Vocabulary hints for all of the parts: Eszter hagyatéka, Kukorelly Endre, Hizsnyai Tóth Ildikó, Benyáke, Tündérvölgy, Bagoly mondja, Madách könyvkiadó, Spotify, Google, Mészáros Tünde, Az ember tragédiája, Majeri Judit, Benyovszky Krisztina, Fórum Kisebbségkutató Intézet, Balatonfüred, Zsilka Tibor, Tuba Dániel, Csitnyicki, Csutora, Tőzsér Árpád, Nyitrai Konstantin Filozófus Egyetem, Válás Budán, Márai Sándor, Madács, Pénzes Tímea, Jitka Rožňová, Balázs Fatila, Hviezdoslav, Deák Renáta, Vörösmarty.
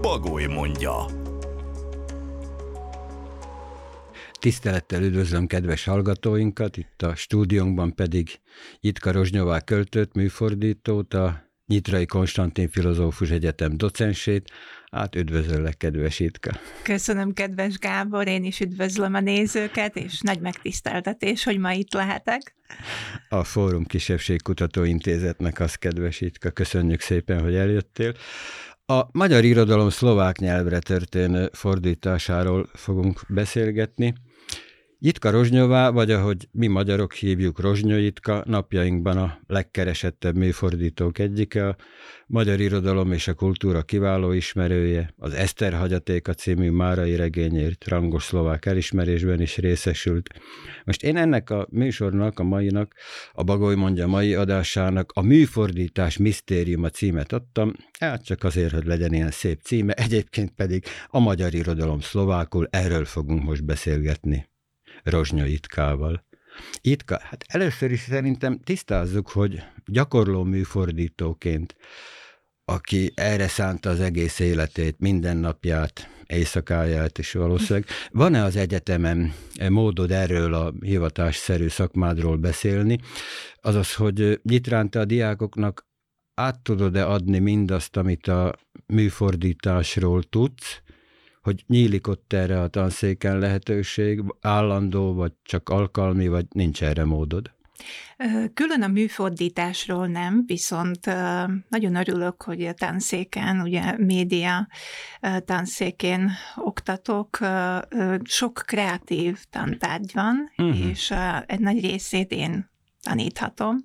Bagoly mondja. Tisztelettel üdvözlöm kedves hallgatóinkat, itt a stúdiónkban pedig Jitka Rožňová költőt, műfordítót, a Nyitrai Konstantin Filozófus Egyetem docensét. Üdvözöllek, kedves Jitka. Köszönöm, kedves Gábor, én is üdvözlöm a nézőket, és nagy megtiszteltetés, hogy ma itt lehetek. A Fórum Kisebbségkutató Intézetnek az, kedves Jitka, köszönjük szépen, hogy eljöttél. A magyar irodalom szlovák nyelvre történő fordításáról fogunk beszélgetni. Jitka Rožňová, vagy ahogy mi magyarok hívjuk, Rožňo Jitka, napjainkban a legkeresettebb műfordítók egyike, a magyar irodalom és a kultúra kiváló ismerője, az Eszter hagyatéka című márai regényért rangos szlovák elismerésben is részesült. Most én ennek a műsornak, a mainak, a Bagoly mondja mai adásának a Műfordítás misztériuma címet adtam, csak azért, hogy legyen ilyen szép címe, egyébként pedig a magyar irodalom szlovákul, erről fogunk most beszélgetni Rožňo Jitkával. Jitka, először is szerintem tisztázzuk, hogy gyakorló műfordítóként, aki erre szánta az egész életét, mindennapját, éjszakáját is valószínűleg, van-e az egyetemen módod erről a hivatásszerű szakmádról beszélni? Azaz, hogy Nyitrán te a diákoknak át tudod-e adni mindazt, amit a műfordításról tudsz, hogy nyílik ott erre a tanszéken lehetőség, állandó, vagy csak alkalmi, vagy nincs erre módod? Külön a műfordításról nem, viszont nagyon örülök, hogy a tanszéken, ugye média tanszékén oktatok, sok kreatív tantárgy van, és egy nagy részét én taníthatom.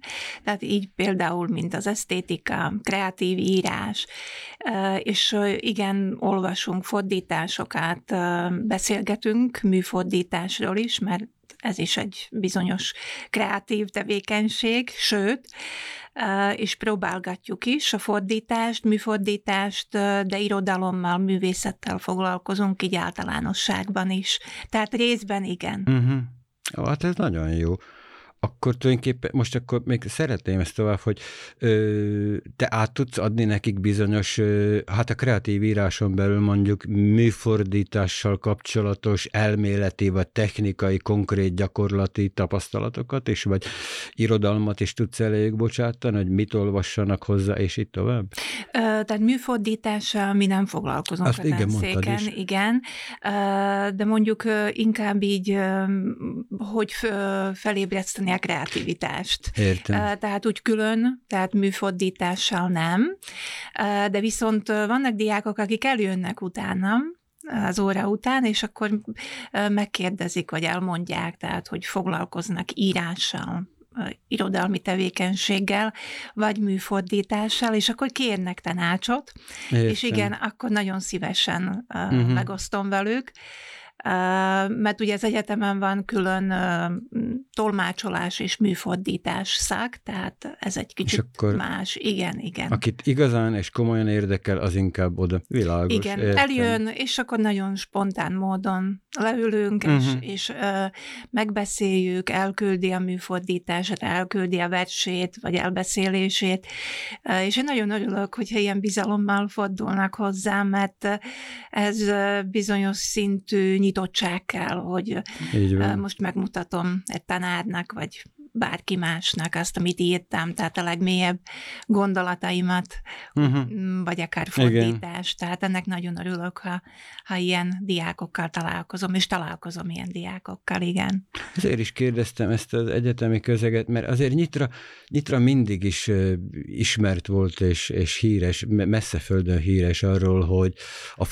Tehát így például, mint az esztétika, kreatív írás, és igen, olvasunk fordításokat, beszélgetünk műfordításról is, mert ez is egy bizonyos kreatív tevékenység, sőt, és próbálgatjuk is a fordítást, műfordítást, de irodalommal, művészettel foglalkozunk, így általánosságban is. Tehát részben igen. Ez nagyon jó. Akkor tulajdonképpen, most akkor még szeretném ezt tovább, hogy te át tudsz adni nekik bizonyos, a kreatív íráson belül mondjuk műfordítással kapcsolatos elméleti vagy technikai, konkrét gyakorlati tapasztalatokat is, vagy irodalmat is tudsz eléjük bocsátani, hogy mit olvassanak hozzá, és így tovább? Tehát műfordítással mi nem foglalkozunk. Azt igen, mondtad is. Igen, de mondjuk inkább így, hogy felébreszteni a kreativitást. Értem. Tehát úgy külön, tehát műfordítással nem, de viszont vannak diákok, akik eljönnek utánam, az óra után, és akkor megkérdezik, vagy elmondják, tehát hogy foglalkoznak írással, irodalmi tevékenységgel, vagy műfordítással, és akkor kérnek tanácsot, és igen, akkor nagyon szívesen megosztom velük, mert ugye az egyetemen van külön tolmácsolás és műfordítás szak, tehát ez egy kicsit más. Igen, igen. Akit igazán és komolyan érdekel, az inkább oda. Világos. Igen, eljön, és akkor nagyon spontán módon leülünk, és megbeszéljük, elküldi a műfordítását, elküldi a versét, vagy elbeszélését, és én nagyon örülök, hogyha ilyen bizalommal fordulnak hozzám, mert ez bizonyos szintű nyitottság kell, hogy most megmutatom egy tanárnak, vagy bárki másnak azt, amit írtam, tehát a legmélyebb gondolataimat, vagy akár fordítást. Tehát ennek nagyon örülök, ha ilyen diákokkal találkozom, és találkozom ilyen diákokkal, igen. Azért is kérdeztem ezt az egyetemi közeget, mert azért Nyitra mindig is ismert volt, és híres, messzeföldön híres arról, hogy a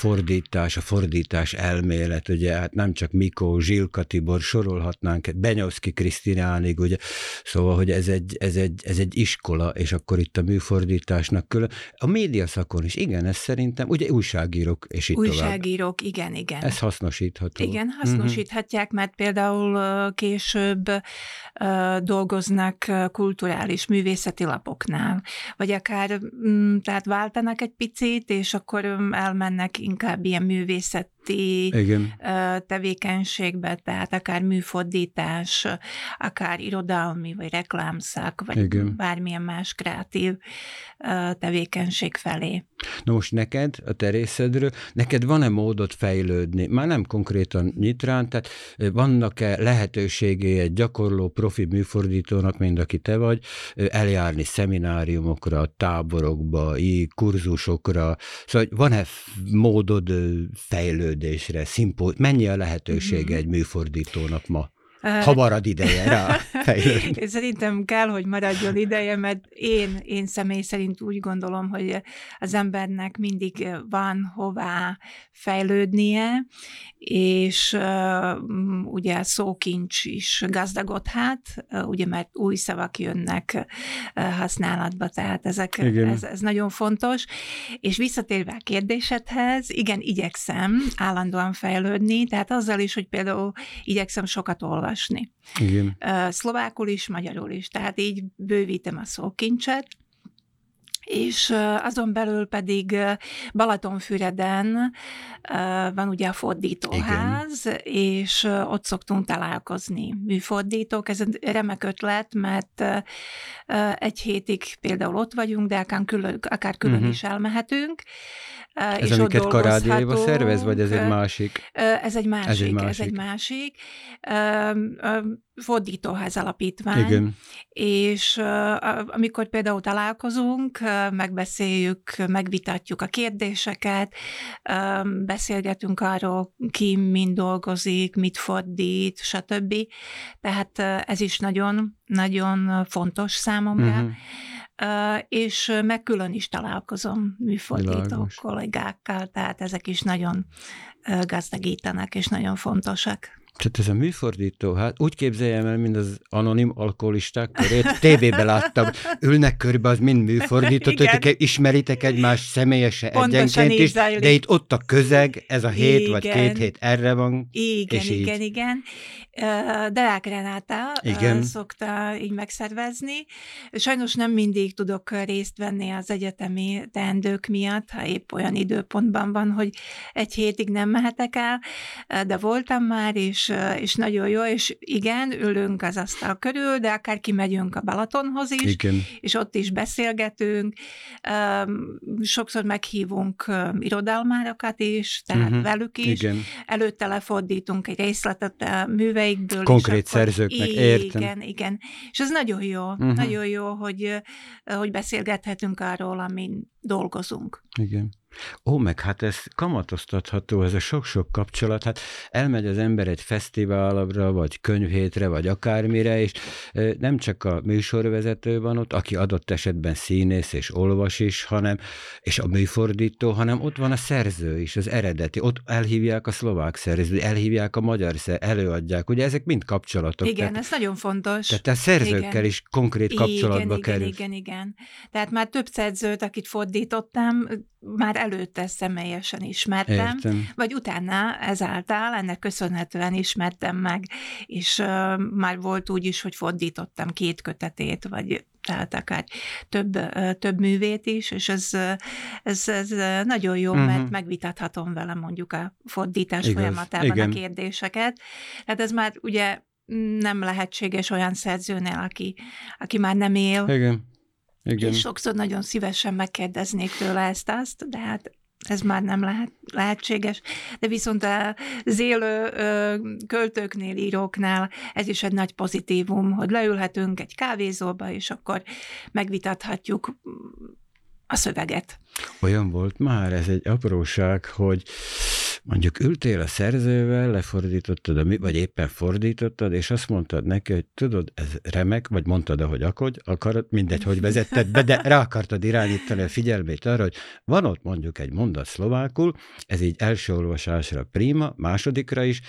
fordítás elmélet, ugye, nem csak Mikó, Zsilka Tibor, sorolhatnánk, Benyovszky Krisztinánig, ugye, Szóval, hogy ez egy iskola, és akkor itt a műfordításnak külön. A médiaszakon is, igen, ez szerintem, ugye újságírók, és itt újságírók, tovább. Újságírók, igen, igen. Ez hasznosítható. Igen, hasznosíthatják, mert például később dolgoznak kulturális művészeti lapoknál, vagy akár tehát váltanak egy picit, és akkor elmennek inkább ilyen művészeti tevékenységbe, tehát akár műfordítás, akár irodalmi, vagy reklámszak, vagy bármilyen más kreatív tevékenység felé. Na most neked, a te részedről, neked van-e módot fejlődni? Már nem konkrétan Nyitrán, tehát vannak-e lehetőségei egy gyakorló profi műfordítónak, mint aki te vagy, eljárni szemináriumokra, táborokba, kurzusokra? Szóval van-e módod fejlődésre, mennyi a lehetősége egy műfordítónak ma? Ha marad ideje rá fejlődni. Szerintem kell, hogy maradjon ideje, mert én személy szerint úgy gondolom, hogy az embernek mindig van hová fejlődnie, és ugye a szókincs is gazdagodhat, ugye mert új szavak jönnek használatba, tehát ez nagyon fontos. És visszatérve a kérdésedhez, igen, igyekszem állandóan fejlődni, tehát azzal is, hogy például igyekszem sokat olvasni. Igen. Szlovákul is, magyarul is. Tehát így bővítem a szókincset, és azon belül pedig Balatonfüreden van ugye a fordítóház, és ott szoktunk találkozni műfordítók. Ez egy remek ötlet, mert egy hétig például ott vagyunk, de akár külön is elmehetünk. Ez, amiket Karádiaiba szervez, vagy ez egy másik? Ez egy másik. Fordítóház alapítvány. Igen. És amikor például találkozunk, megbeszéljük, megvitatjuk a kérdéseket, beszélgetünk arról, ki mind dolgozik, mit fordít, stb. Tehát ez is nagyon, nagyon fontos számomra. És meg külön is találkozom műfordító kollégákkal, tehát ezek is nagyon gazdagítanak, és nagyon fontosak. Tehát ez a műfordító, hát úgy képzeljem el, mint az anonim alkoholisták körét. Tévében láttam, ülnek körbe, az mind műfordított, hogy ismeritek egymást személyesen egyenként is, de itt ott a közeg, ez a hét vagy két hét erre van, igen. Deák Renáta szokta így megszervezni. Sajnos nem mindig tudok részt venni az egyetemi teendők miatt, ha épp olyan időpontban van, hogy egy hétig nem mehetek el, de voltam már, és nagyon jó, és igen, ülünk az asztal körül, de akár kimegyünk a Balatonhoz is, és ott is beszélgetünk. Sokszor meghívunk irodalmárokat is, tehát velük is. Igen. Előtte lefordítunk egy részletet a műveikből. Konkrét szerzőknek, értem. Igen. És ez nagyon jó, nagyon jó, hogy beszélgethetünk arról, amin dolgozunk. Igen. Ó, meg hát ez kamatoztatható, ez a sok-sok kapcsolat, hát elmegy az ember egy fesztiválra, vagy könyvhétre, vagy akármire, és nem csak a műsorvezető van ott, aki adott esetben színész és olvas is, hanem, és a műfordító, hanem ott van a szerző is, az eredeti, ott elhívják a szlovák szerzőt, elhívják a magyar szerzőt, előadják, ugye ezek mind kapcsolatok. Igen, tehát, ez nagyon fontos. Tehát a szerzőkkel is konkrét kapcsolatba kerül. Igen. Tehát már több szerzőt, akit fordítottam, már előtte személyesen ismertem, vagy utána ezáltal, ennek köszönhetően ismertem meg, és már volt úgy is, hogy fordítottam 2 kötetét, vagy tehát akár több művét is, és ez nagyon jó, mert megvitathatom vele mondjuk a fordítás folyamatában a kérdéseket. Hát ez már ugye nem lehetséges olyan szerzőnél, aki már nem él. Igen. És sokszor nagyon szívesen megkérdeznék tőle ezt-azt, de hát ez már nem lehetséges. De viszont az élő költőknél, íróknál ez is egy nagy pozitívum, hogy leülhetünk egy kávézóba, és akkor megvitathatjuk a szöveget. Olyan volt már, ez egy apróság, hogy Mondjuk ültél a szerzővel, lefordítottad, vagy éppen fordítottad, és azt mondtad neki, hogy tudod, ez remek, vagy mondtad, ahogy akarod, mindegy, hogy vezetted be, de rá akartad irányítani a figyelmét arra, hogy van ott mondjuk egy mondat szlovákul, ez így első olvasásra prima, másodikra is,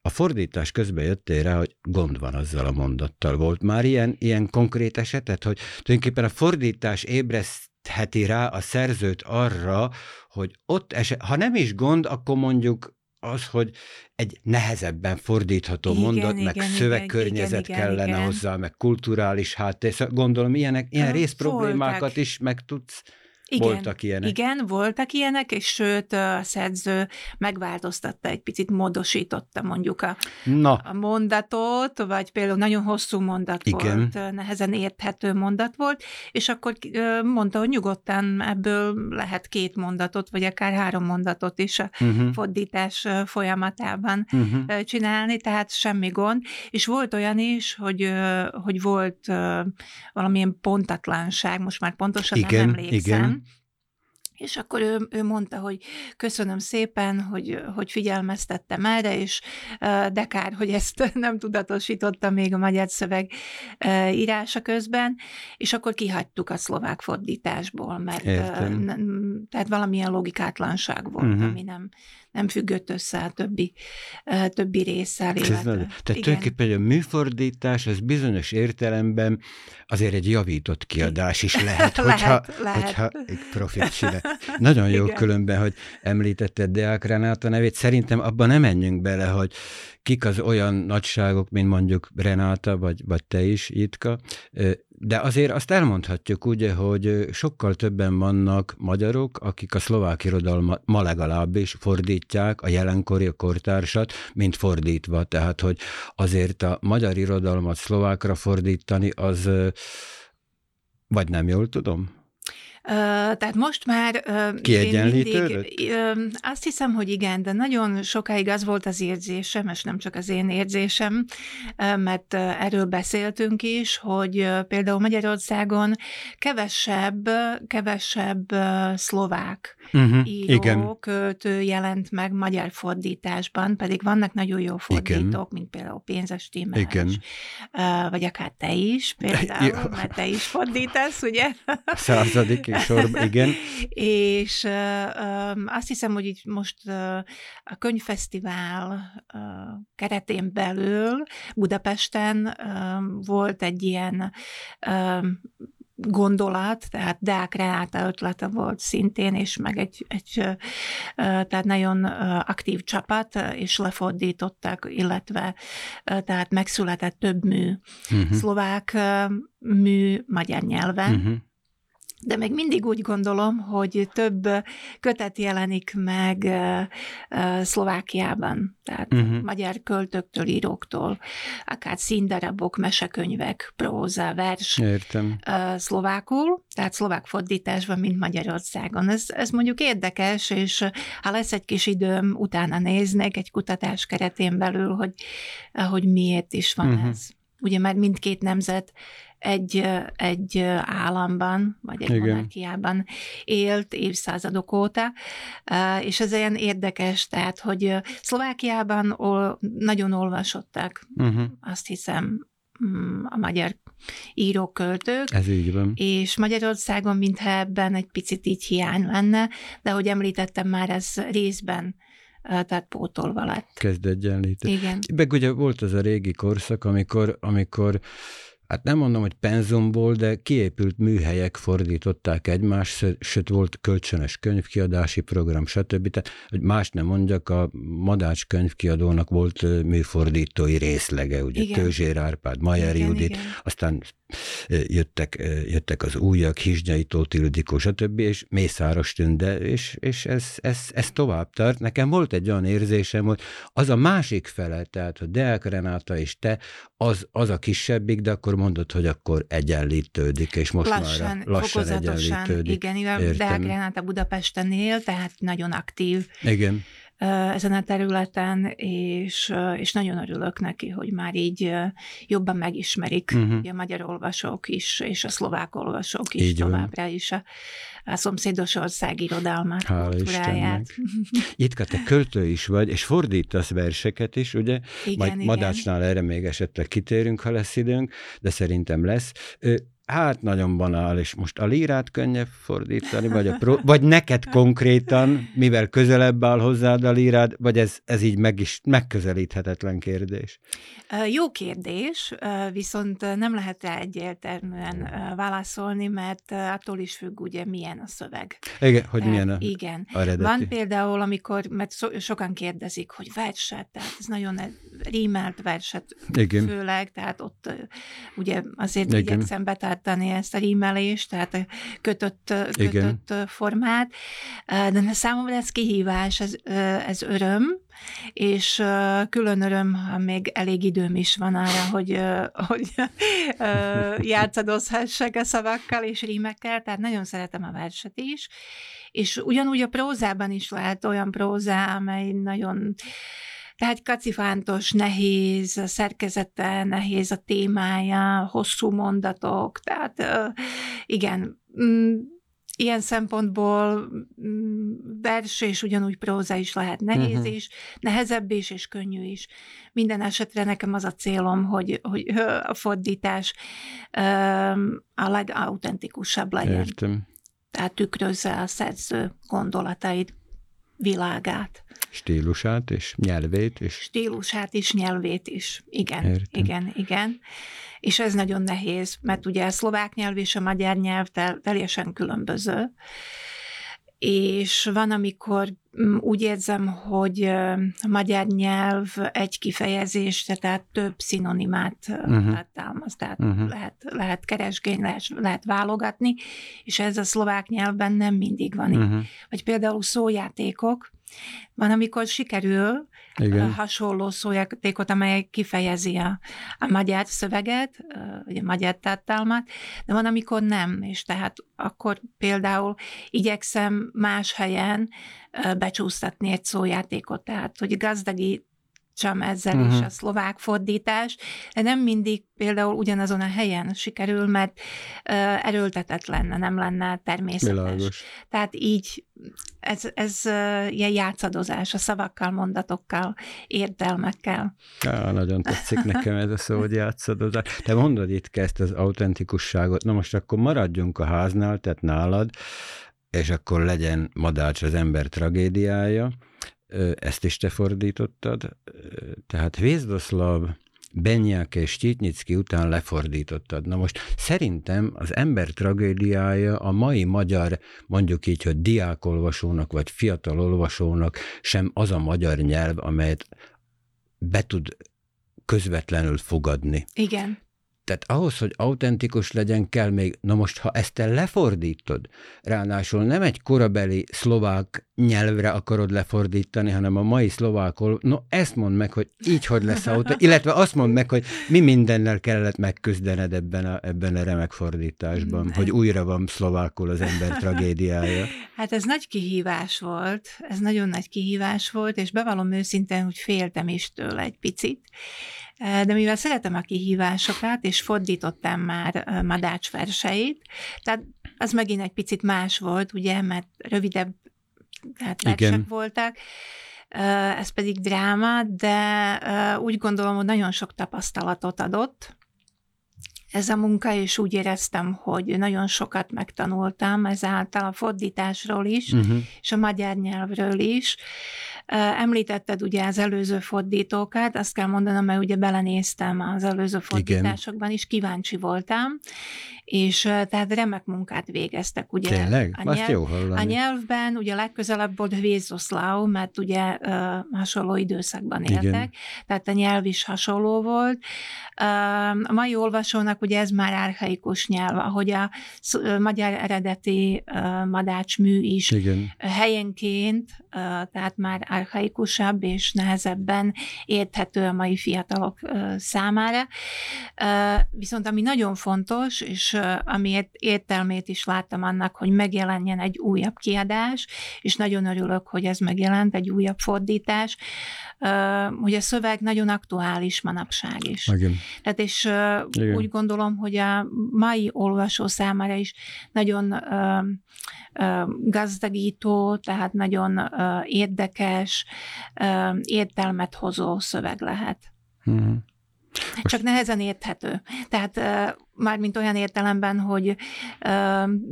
a fordítás közben jöttél rá, hogy gond van azzal a mondattal. Volt már ilyen konkrét esetet, hogy tulajdonképpen a fordítás ébresztheti rá a szerzőt arra, hogy ott ha nem is gond, akkor mondjuk az, hogy egy nehezebben fordítható mondat, meg szövegkörnyezet kellene hozzá, meg kulturális háttér. Gondolom, ilyen részproblémákat is meg tudsz. Voltak ilyenek. Igen, voltak ilyenek, és sőt, a szerző megváltoztatta, egy picit módosította mondjuk a mondatot, vagy például nagyon hosszú mondat volt, nehezen érthető mondat volt, és akkor mondta, hogy nyugodtan ebből lehet 2 mondatot, vagy akár 3 mondatot is a fordítás folyamatában csinálni, tehát semmi gond. És volt olyan is, hogy volt valamilyen pontatlanság, most már pontosan nem emlékszem. Igen. És akkor ő mondta, hogy köszönöm szépen, hogy figyelmeztettem erre, és de kár, hogy ezt nem tudatosította még a magyar szöveg írása közben, és akkor kihagytuk a szlovák fordításból, mert tehát valamilyen logikátlanság volt, ami nem függött össze a többi résszel. Tehát tulajdonképpen a műfordítás az bizonyos értelemben azért egy javított kiadás is lehet, hogyha egy profit csinál. Nagyon jó különben, hogy említetted Deák Renáta nevét. Szerintem abban nem menjünk bele, hogy kik az olyan nagyságok, mint mondjuk Renáta, vagy te is, Jitka. De azért azt elmondhatjuk, ugye, hogy sokkal többen vannak magyarok, akik a szlovák irodalmat ma legalábbis fordítják, a jelenkori, a kortársat, mint fordítva. Tehát, hogy azért a magyar irodalmat szlovákra fordítani, az vagy nem jól tudom? Tehát most már mindig, azt hiszem, hogy igen, de nagyon sokáig az volt az érzésem, és nem csak az én érzésem, mert erről beszéltünk is, hogy például Magyarországon kevesebb szlovák író, költő jelent meg magyar fordításban, pedig vannak nagyon jó fordítók, mint például Pénzes Tímea, vagy akár te is, például, mert te is fordítasz, ugye? Századik sorban, igen. És azt hiszem, hogy így most a könyvfesztivál keretén belül Budapesten volt egy ilyen gondolat, tehát Deák Renáta ötlete volt szintén, és meg egy tehát nagyon aktív csapat, és lefordították, illetve tehát megszületett több mű, szlovák mű magyar nyelven, de még mindig úgy gondolom, hogy több kötet jelenik meg Szlovákiában, tehát magyar költőktől, íróktól, akár színdarabok, mesekönyvek, próza, vers. Értem. Szlovákul, tehát szlovák fordításban, mint Magyarországon. Ez mondjuk érdekes, és ha lesz egy kis időm, utána néznék egy kutatás keretén belül, hogy miért is van ez. Ugye már mindkét nemzet egy államban, vagy egy monarchiában élt évszázadok óta, és ez ilyen érdekes, tehát, hogy Szlovákiában nagyon olvasották, azt hiszem, a magyar írók, költők. Ez így van. És Magyarországon mintha ebben egy picit így hiány lenne, de ahogy említettem már, ez részben tehát pótolva lett. Kezd egyenlíteni. Igen. Meg ugye volt az a régi korszak, amikor hát nem mondom, hogy penzumból, de kiépült műhelyek fordították egymást, sőt volt kölcsönös könyvkiadási program, stb. Tehát, hogy más nem mondjak, a Madách könyvkiadónak volt műfordítói részlege, ugye Tőzsér Árpád, Majeri Judit, aztán jöttek az újak, Hizsnyai Tóth Ildikó, stb. És Mészáros Tünde, és ez tovább tart. Nekem volt egy olyan érzésem, hogy az a másik fele, tehát a Deák Renáta és te, az a kisebbik, de akkor mondod, hogy akkor egyenlítődik, és most már lassan egyenlítődik. Igen, Deák Renáta Budapesten él, tehát nagyon aktív ezen a területen, és nagyon örülök neki, hogy már így jobban megismerik a magyar olvasók is, és a szlovák olvasók is így továbbra van. Is a szomszédos ország irodalmát, kultúráját. Jitka, te költő is vagy, és fordítasz verseket is, ugye? Igen, majd Madácsnál erre még esetleg kitérünk, ha lesz időnk, de szerintem lesz. Hát nagyon banál, és most a lírát könnyebb fordítani, vagy, vagy neked konkrétan, mivel közelebb áll hozzád a lírád, vagy ez így megközelíthetetlen kérdés? Jó kérdés, viszont nem lehet rá egyértelműen válaszolni, mert attól is függ, ugye, milyen a szöveg. Igen, hogy milyen a eredeti. Van például, amikor, mert sokan kérdezik, hogy verset, tehát ez nagyon rímelt verset, igen, főleg, tehát ott ugye azért igyekszem betartani ezt a rímelést, tehát a kötött formát, de számomra ez kihívás, ez öröm, és külön öröm, ha még elég időm is van arra, hogy játszadozhassak a szavakkal és rímekkel, tehát nagyon szeretem a verset is, és ugyanúgy a prózában is lehet olyan próza, amely nagyon... Tehát kacifántos, nehéz a szerkezete, nehéz a témája, hosszú mondatok, tehát igen, ilyen szempontból vers és ugyanúgy próza is lehet nehéz is, nehezebb is és könnyű is. Minden esetre nekem az a célom, hogy a fordítás a legautentikusabb legyen. Értem. Tehát tükrözze a szerző gondolatait, világát. Stílusát és nyelvét is. Stílusát és nyelvét is. Igen, értem. igen. És ez nagyon nehéz, mert ugye a szlovák nyelv és a magyar nyelv teljesen különböző. És van, amikor úgy érzem, hogy a magyar nyelv egy kifejezést, tehát több szinonimát tartalmaz, tehát lehet keresgélni, lehet válogatni, és ez a szlovák nyelvben nem mindig van. Vagy például szójátékok. Van, amikor sikerül hasonló szójátékot, amely kifejezi a magyar szöveget, vagy a magyar tartalmat, de van, amikor nem, és tehát akkor például igyekszem más helyen becsúsztatni egy szójátékot, tehát hogy gazdagítsam ezzel is a szlovák fordítás, de nem mindig például ugyanazon a helyen sikerül, mert erőltetett lenne, nem lenne természetes. Világos. Tehát így ez ilyen játszadozás a szavakkal, mondatokkal, értelmekkel. Nagyon tetszik nekem ez a szó, hogy játszadozás. Te mondod itt ezt az autentikusságot. Na most akkor maradjunk a háznál, tehát nálad, és akkor legyen Madács az ember tragédiája. Ezt is te fordítottad. Tehát Hviezdoslav, Benyáke és Csitnyicki után lefordítottad. Na most szerintem az ember tragédiája a mai magyar, mondjuk így, hogy diákolvasónak vagy fiatal olvasónak sem az a magyar nyelv, amelyet be tud közvetlenül fogadni. Igen. Tehát ahhoz, hogy autentikus legyen, kell még, na most, ha ezt te lefordítod, ráadásul nem egy korabeli szlovák nyelvre akarod lefordítani, hanem a mai szlovákol, no ezt mondd meg, hogy így hogy lesz illetve azt mondd meg, hogy mi mindennel kellett megküzdened ebben a remek fordításban, hogy újra van szlovákul az ember tragédiája. Hát ez nagy kihívás volt, ez nagyon nagy kihívás volt, és bevallom őszintén, hogy féltem is tőle egy picit, de mivel szeretem a kihívásokat, és fordítottam már Madács verseit, tehát az megint egy picit más volt, ugye, mert rövidebb, tehát versek voltak, ez pedig dráma, de úgy gondolom, hogy nagyon sok tapasztalatot adott ez a munka, és úgy éreztem, hogy nagyon sokat megtanultam ezáltal a fordításról is, és a magyar nyelvről is. Említetted ugye az előző fordítókat, azt kell mondanom, mert ugye belenéztem az előző fordításokban is, kíváncsi voltam, és tehát remek munkát végeztek. Ugye, tényleg? Azt jó hallani. A nyelvben ugye legközelebb volt Hviezdoslav, mert ugye hasonló időszakban éltek, tehát a nyelv is hasonló volt. A mai olvasónak ugye ez már archaikus nyelv, ahogy a magyar eredeti Madács mű is helyenként, tehát már archaikusabb és nehezebben érthető a mai fiatalok számára. Viszont ami nagyon fontos, és amiért értelmét is láttam annak, hogy megjelenjen egy újabb kiadás, és nagyon örülök, hogy ez megjelent, egy újabb fordítás, hogy a szöveg nagyon aktuális manapság is. Megint. Tehát és úgy gondolom, hogy a mai olvasó számára is nagyon gazdagító, tehát nagyon érdekes, értelmet hozó szöveg lehet. Hmm. Csak nehezen érthető. Tehát mármint olyan értelemben, hogy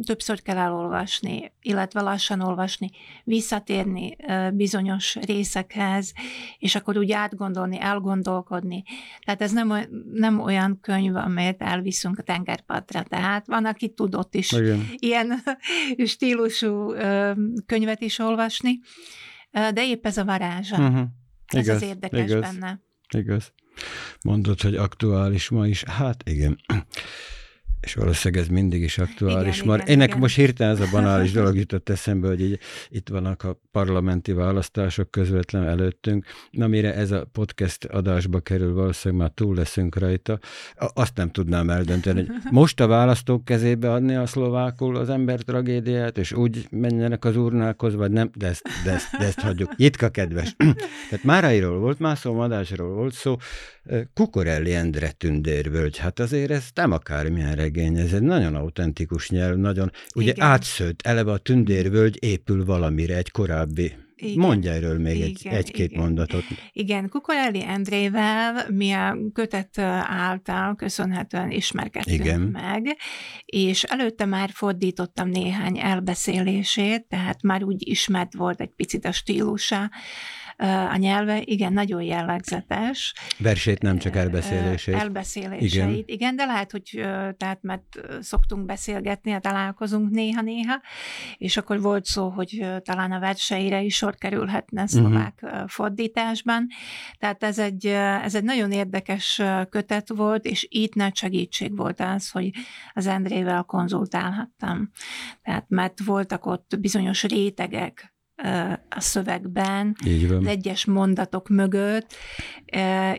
többször kell elolvasni, illetve lassan olvasni, visszatérni bizonyos részekhez, és akkor úgy átgondolni, elgondolkodni. Tehát ez nem olyan könyv, amelyet elviszünk a tengerpartra. Tehát van, aki tud ott is ilyen stílusú könyvet is olvasni, de épp ez a varázsa. Uh-huh. Ez igaz, az érdekes benne. Igaz. Mondod, hogy aktuális ma is. Hát igen. És valószínűleg ez mindig is aktuális. Ennek most hirtelen ez a banális dolog jutott eszembe, hogy így, itt vannak a parlamenti választások közvetlen előttünk. Na, mire ez a podcast adásba kerül, valószínűleg már túl leszünk rajta. Azt nem tudnám eldönteni, hogy most a választók kezébe adni a szlovákul Az ember tragédiáját, és úgy menjenek az urnákhoz, vagy nem, de ezt hagyjuk. Jitka kedves. Tehát Márairól volt már szó, Madásról volt szó, Kukorelly Endre Tündérvölgy, hát azért ez nem akármilyen regény, ez egy nagyon autentikus nyelv, nagyon, ugye átszőtt, eleve a Tündérvölgy épül valamire, egy korábbi. Igen, mondj erről még egy-két mondatot. Igen, Kukorelly Endrével mi a kötet által köszönhetően ismerkedtünk meg, és előtte már fordítottam néhány elbeszélését, tehát már úgy ismert volt egy picit a stílusa, a nyelve, igen, nagyon jellegzetes. Versét, nem csak elbeszélését. Elbeszéléseit, igen, de lehet, hogy tehát mert szoktunk beszélgetni, találkozunk néha-néha, és akkor volt szó, hogy talán a verseire is sor kerülhetne szlovák fordításban. Tehát ez egy nagyon érdekes kötet volt, és itt nagy segítség volt az, hogy az Endrével konzultálhattam. Tehát mert voltak ott bizonyos rétegek a szövegben, az egyes mondatok mögött,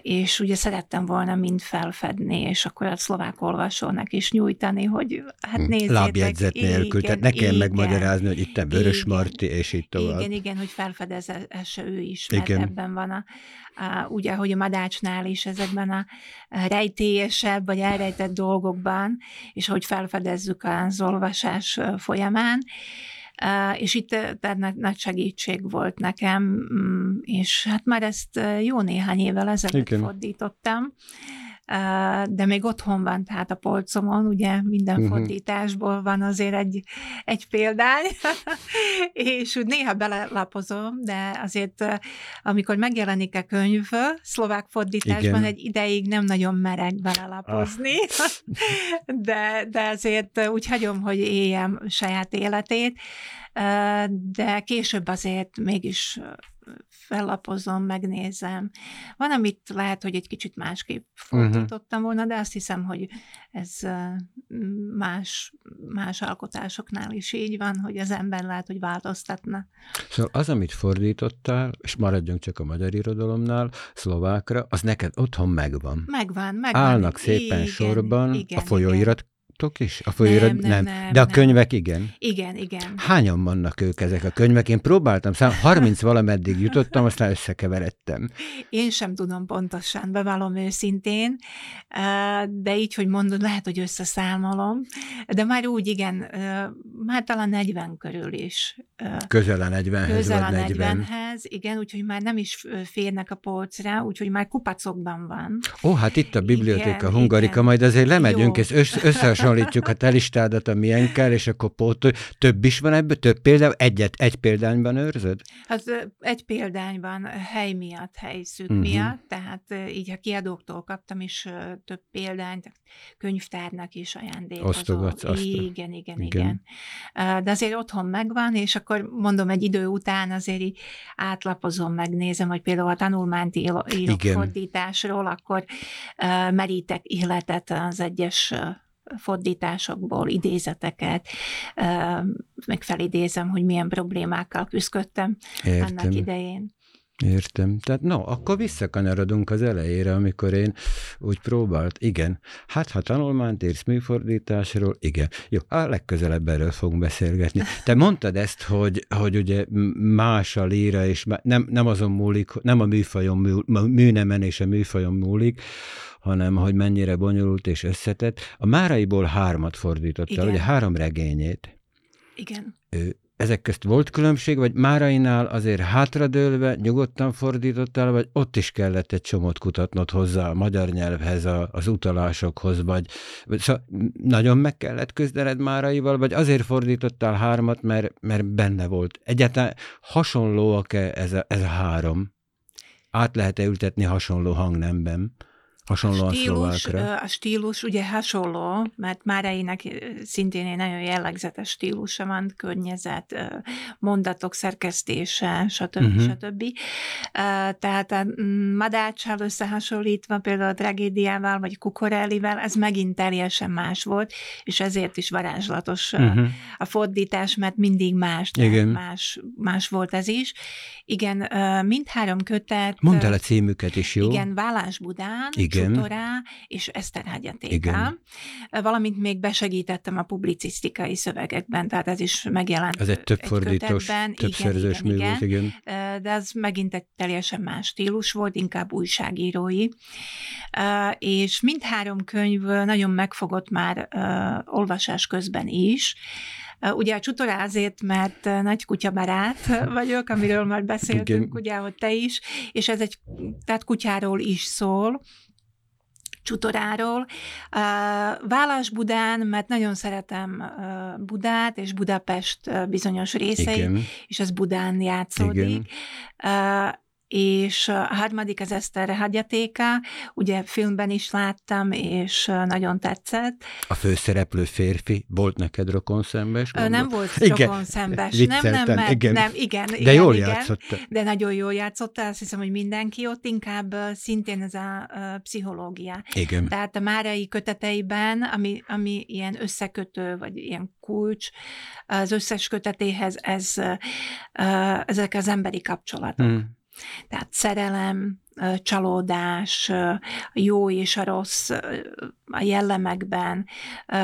és ugye szerettem volna mind felfedni, és akkor a szlovák olvasónak is nyújtani, hogy hát nézzétek. Lábjegyzet nélkül, tehát ne kell megmagyarázni, hogy itt a Vörösmarty, és itt tovább. Igen, hogy felfedezesse ő is, mert ebben van ugye, hogy a Madácsnál is ezekben a rejtélyesebb, vagy elrejtett dolgokban, és hogy felfedezzük az olvasás folyamán. És itt tehát nagy segítség volt nekem, és hát már ezt jó néhány évvel ezelőtt fordítottam, de még otthon van, tehát a polcomon, ugye minden fordításból van azért egy példány, és úgy néha belelapozom, de azért amikor megjelenik a könyv szlovák fordításban, egy ideig nem nagyon merek belelapozni, de azért úgy hagyom, hogy éljem saját életét, de később azért mégis fellapozom, megnézem. Van, amit lehet, hogy egy kicsit másképp fordítottam volna, de azt hiszem, hogy ez más alkotásoknál is így van, hogy az ember lehet, hogy változtatna. Szóval az, amit fordítottál, és maradjunk csak a magyar irodalomnál, szlovákra, az neked otthon megvan. Megvan. Állnak szépen sorban a folyóirat, is? A folyóirat nem. De a könyvek igen? Igen. Hányan vannak ők ezek a könyvek? Én próbáltam, 30 valameddig jutottam, aztán összekeveredtem. Én sem tudom pontosan, bevallom őszintén, de így, hogy mondod, lehet, hogy összeszámolom, de már úgy már talán 40 körül is. Közel a 40-hez. Közel a 40-hez, igen, úgyhogy már nem is férnek a polcra, úgyhogy már kupacokban van. Ó, hát itt a bibliotéka hungarika, majd azért lemegyünk, és összehasonlítjuk a te listádat a miénkkel, és akkor pótolj. Több is van ebből? Több például? Egy példányban őrzöd? Hát egy példányban helyszűk miatt, tehát így a kiadóktól kaptam is több példányt, könyvtárnak is ajándékozó. Osztogatsz. Igen. De azért otthon megvan, és akkor mondom, egy idő után azért így átlapozom, megnézem, hogy például a tanulmányt írok fordításról, akkor merítek életet az egyes fordításokból, idézeteket, meg felidézem, hogy milyen problémákkal küzdködtem annak idején. Értem. Tehát akkor visszakanyarodunk az elejére, amikor én úgy próbált. Igen. Hát, ha tanulmányt írsz műfordításról, igen. Jó, a legközelebb erről fogunk beszélgetni. Te mondtad ezt, hogy ugye más a líra, és nem azon múlik, nem a műfajon műnemen és a műfajon múlik, hanem hogy mennyire bonyolult és összetett. A Máraiból 3 fordította, ugye 3 regényét. Igen. Ezek közt volt különbség, vagy Márainál azért hátradőlve nyugodtan fordítottál, vagy ott is kellett egy csomót kutatnod hozzá a magyar nyelvhez, az utalásokhoz, vagy szóval nagyon meg kellett küzdened Máraival, vagy azért fordítottál 3, mert benne volt. Egyáltalán hasonlóak-e ez a 3? Át lehet-e ültetni hasonló hangnemben? Hasonlóan szlovákra. A stílus ugye hasonló, mert Márainak szintén egy nagyon jellegzetes stílusa van, környezet, mondatok szerkesztése, stb. Stb. Tehát a Madáccsal összehasonlítva, például a tragédiával, vagy Kukorellivel, ez megint teljesen más volt, és ezért is varázslatos a fordítás, mert mindig más, más volt ez is. Igen, mindhárom kötet... Mondd el a címüket is, jó? Igen, Válás Budán, Csutora és Eszter hagyatéka. Igen. Valamint még besegítettem a publicisztikai szövegekben, tehát ez is megjelent. Ez egy többfordítós, többszerzős művét, igen. De ez megint egy teljesen más stílus volt, inkább újságírói. És mindhárom könyv nagyon megfogott már olvasás közben is. Ugye a Csutora azért, mert nagy kutyabarát vagyok, amiről már beszéltünk, ugye, hogy te is, és ez egy, tehát kutyáról is szól, Csutoráról. Válás Budán, mert nagyon szeretem Budát és Budapest bizonyos részeit, és ez Budán játszódik. És a 3. az Eszter hagyatéka, ugye filmben is láttam, és nagyon tetszett. A főszereplő férfi volt neked rokonszembes? Nem volt rokonszembes. Nem, jól játszotta. De nagyon jól játszotta, azt hiszem, hogy mindenki ott, inkább szintén ez a pszichológia. Igen. Tehát a Márai köteteiben, ami ilyen összekötő, vagy ilyen kulcs, az összes kötetéhez ezek az emberi kapcsolatok. Tehát szerelem, csalódás, jó és a rossz a jellemekben,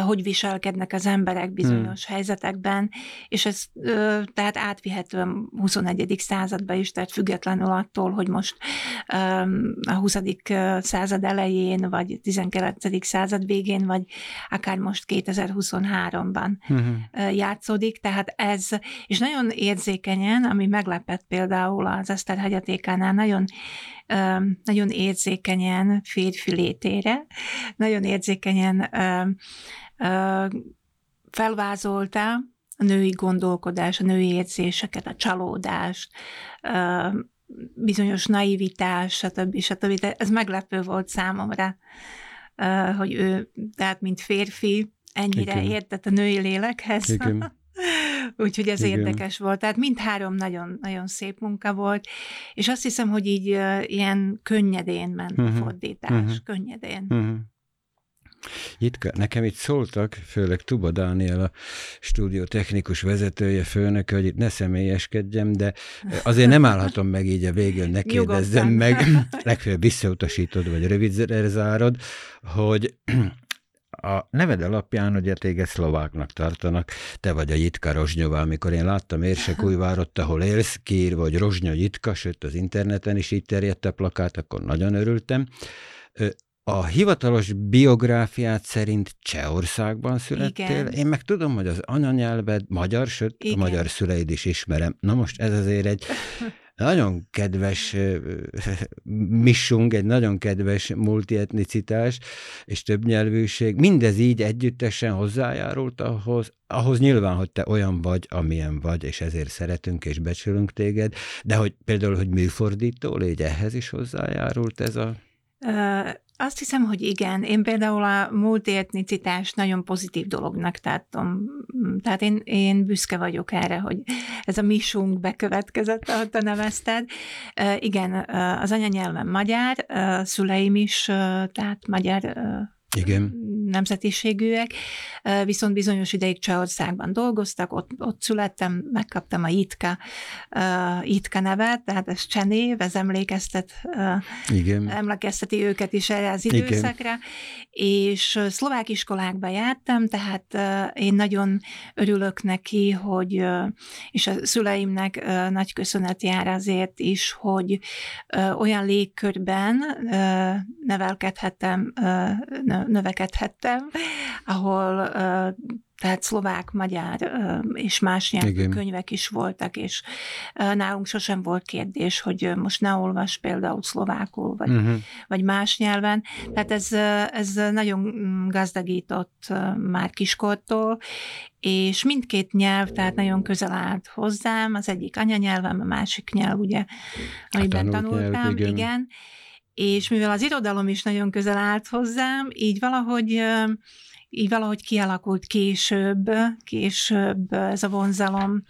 hogy viselkednek az emberek bizonyos helyzetekben, és ez tehát átvihető a 21. századba is, tehát függetlenül attól, hogy most a 20. század elején, vagy 19. század végén, vagy akár most 2023-ban játszódik, tehát ez, és nagyon érzékenyen, ami meglepett például az Eszter hagyatékánál, nagyon érzékenyen férfi létére, nagyon érzékenyen felvázolta a női gondolkodás, a női érzéseket, a csalódást, bizonyos naivitás, stb. Ez meglepő volt számomra, hogy ő, tehát mint férfi, ennyire értett a női lélekhez. Úgyhogy ez érdekes volt. Tehát mindhárom nagyon szép munka volt, és azt hiszem, hogy így ilyen könnyedén ment a fordítás. Könnyedén. Jitka, nekem itt szóltak, főleg Tuba Dániel, a stúdió technikus vezetője, főnöke, hogy itt ne személyeskedjem, de azért nem állhatom meg így a végén, ne kérdezzem meg, legfeljebb visszautasítod, vagy rövidre zárod, hogy... A neved alapján, ugye téged szlováknak tartanak, te vagy a Jitka Rožňová. Amikor én láttam Érsekújvárott, ahol élsz, kiírva, hogy Rožňo Jitka, sőt az interneten is így terjedt a plakát, akkor nagyon örültem. A hivatalos biográfiát szerint Csehországban születtél. Igen. Én meg tudom, hogy az anyanyelved magyar, sőt a magyar szüleid is ismerem. Na most ez azért egy... nagyon kedves missung, egy nagyon kedves multietnicitás és többnyelvűség. Mindez így együttesen hozzájárult ahhoz nyilván, hogy te olyan vagy, amilyen vagy, és ezért szeretünk és becsülünk téged, de hogy például, hogy műfordító légy, ehhez is hozzájárult ez a... Azt hiszem, hogy igen. Én például a multietnicitást nagyon pozitív dolognak tartom. Tehát én büszke vagyok erre, hogy ez a misunk bekövetkezett, ahogy te nevezted. Igen, az anyanyelvem magyar, szüleim is, tehát magyar Igen. nemzetiségűek, viszont bizonyos ideig Csehországban dolgoztak, ott születtem, megkaptam a Jitka nevet, tehát ez cseh név, ez emlékezteti őket is erre az időszakra, igen. És szlovák iskolákba jártam, tehát én nagyon örülök neki, hogy, és a szüleimnek nagy köszönet jár azért is, hogy olyan légkörben növekedhettem, ahol tehát szlovák, magyar és más nyelvű könyvek is voltak, és nálunk sosem volt kérdés, hogy most ne olvas például szlovákul, vagy más nyelven. Tehát ez nagyon gazdagított már kiskortól, és mindkét nyelv, tehát nagyon közel állt hozzám, az egyik anyanyelvem, a másik nyelv, ugye, amiben tanultam, igen. És mivel az irodalom is nagyon közel állt hozzám, így valahogy kialakult később ez a vonzalom,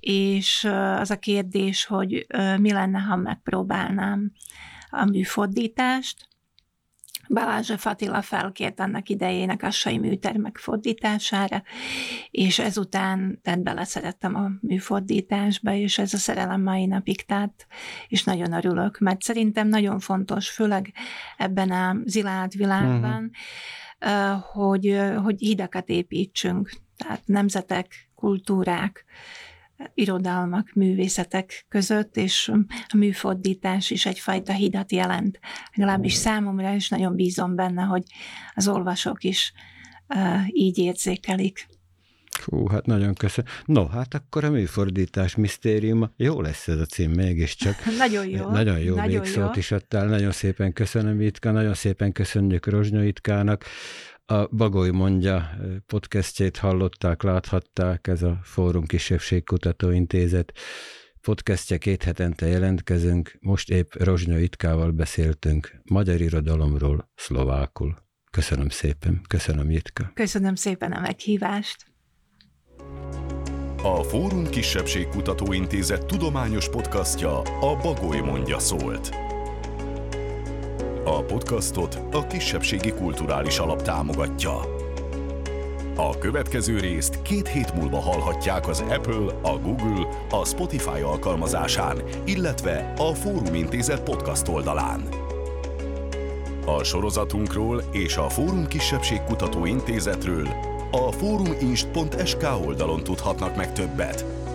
és az a kérdés, hogy mi lenne, ha megpróbálnám a műfordítást. Balázs Fatila felkért annak idejének assai műtermek fordítására, és ezután beleszerettem a műfordításba, és ez a szerelem mai napig tart, és nagyon örülök, mert szerintem nagyon fontos, főleg ebben a zilált világban, hogy hidakat építsünk, tehát nemzetek, kultúrák, irodalmak, művészetek között, és a műfordítás is egyfajta hidat jelent. Legalábbis számomra is nagyon bízom benne, hogy az olvasók is így érzékelik. Hú, hát nagyon köszönöm. No, hát akkor a műfordítás misztériuma. Jó lesz ez a cím mégiscsak. Nagyon jó végszót is adtál. Nagyon szépen köszönöm, Jitka. Nagyon szépen köszönjük Rozsnyó Jitkának. A Bagoly mondja podcastjét hallották, láthatták, ez a Fórum Kisebbségkutató Intézet podcastje, 2 hetente jelentkezünk, most épp Rozsnyó Jitkával beszéltünk magyar irodalomról szlovákul. Köszönöm szépen, köszönöm Jitka. Köszönöm szépen a meghívást. A Fórum Kisebbségkutató Intézet tudományos podcastja a Bagoly mondja szólt. A podcastot a Kisebbségi Kulturális Alap támogatja. A következő részt 2 hét múlva hallhatják az Apple, a Google, a Spotify alkalmazásán, illetve a Fórum Intézet podcast oldalán. A sorozatunkról és a Fórum Kisebbségkutató Intézetről a fóruminst.sk oldalon tudhatnak meg többet.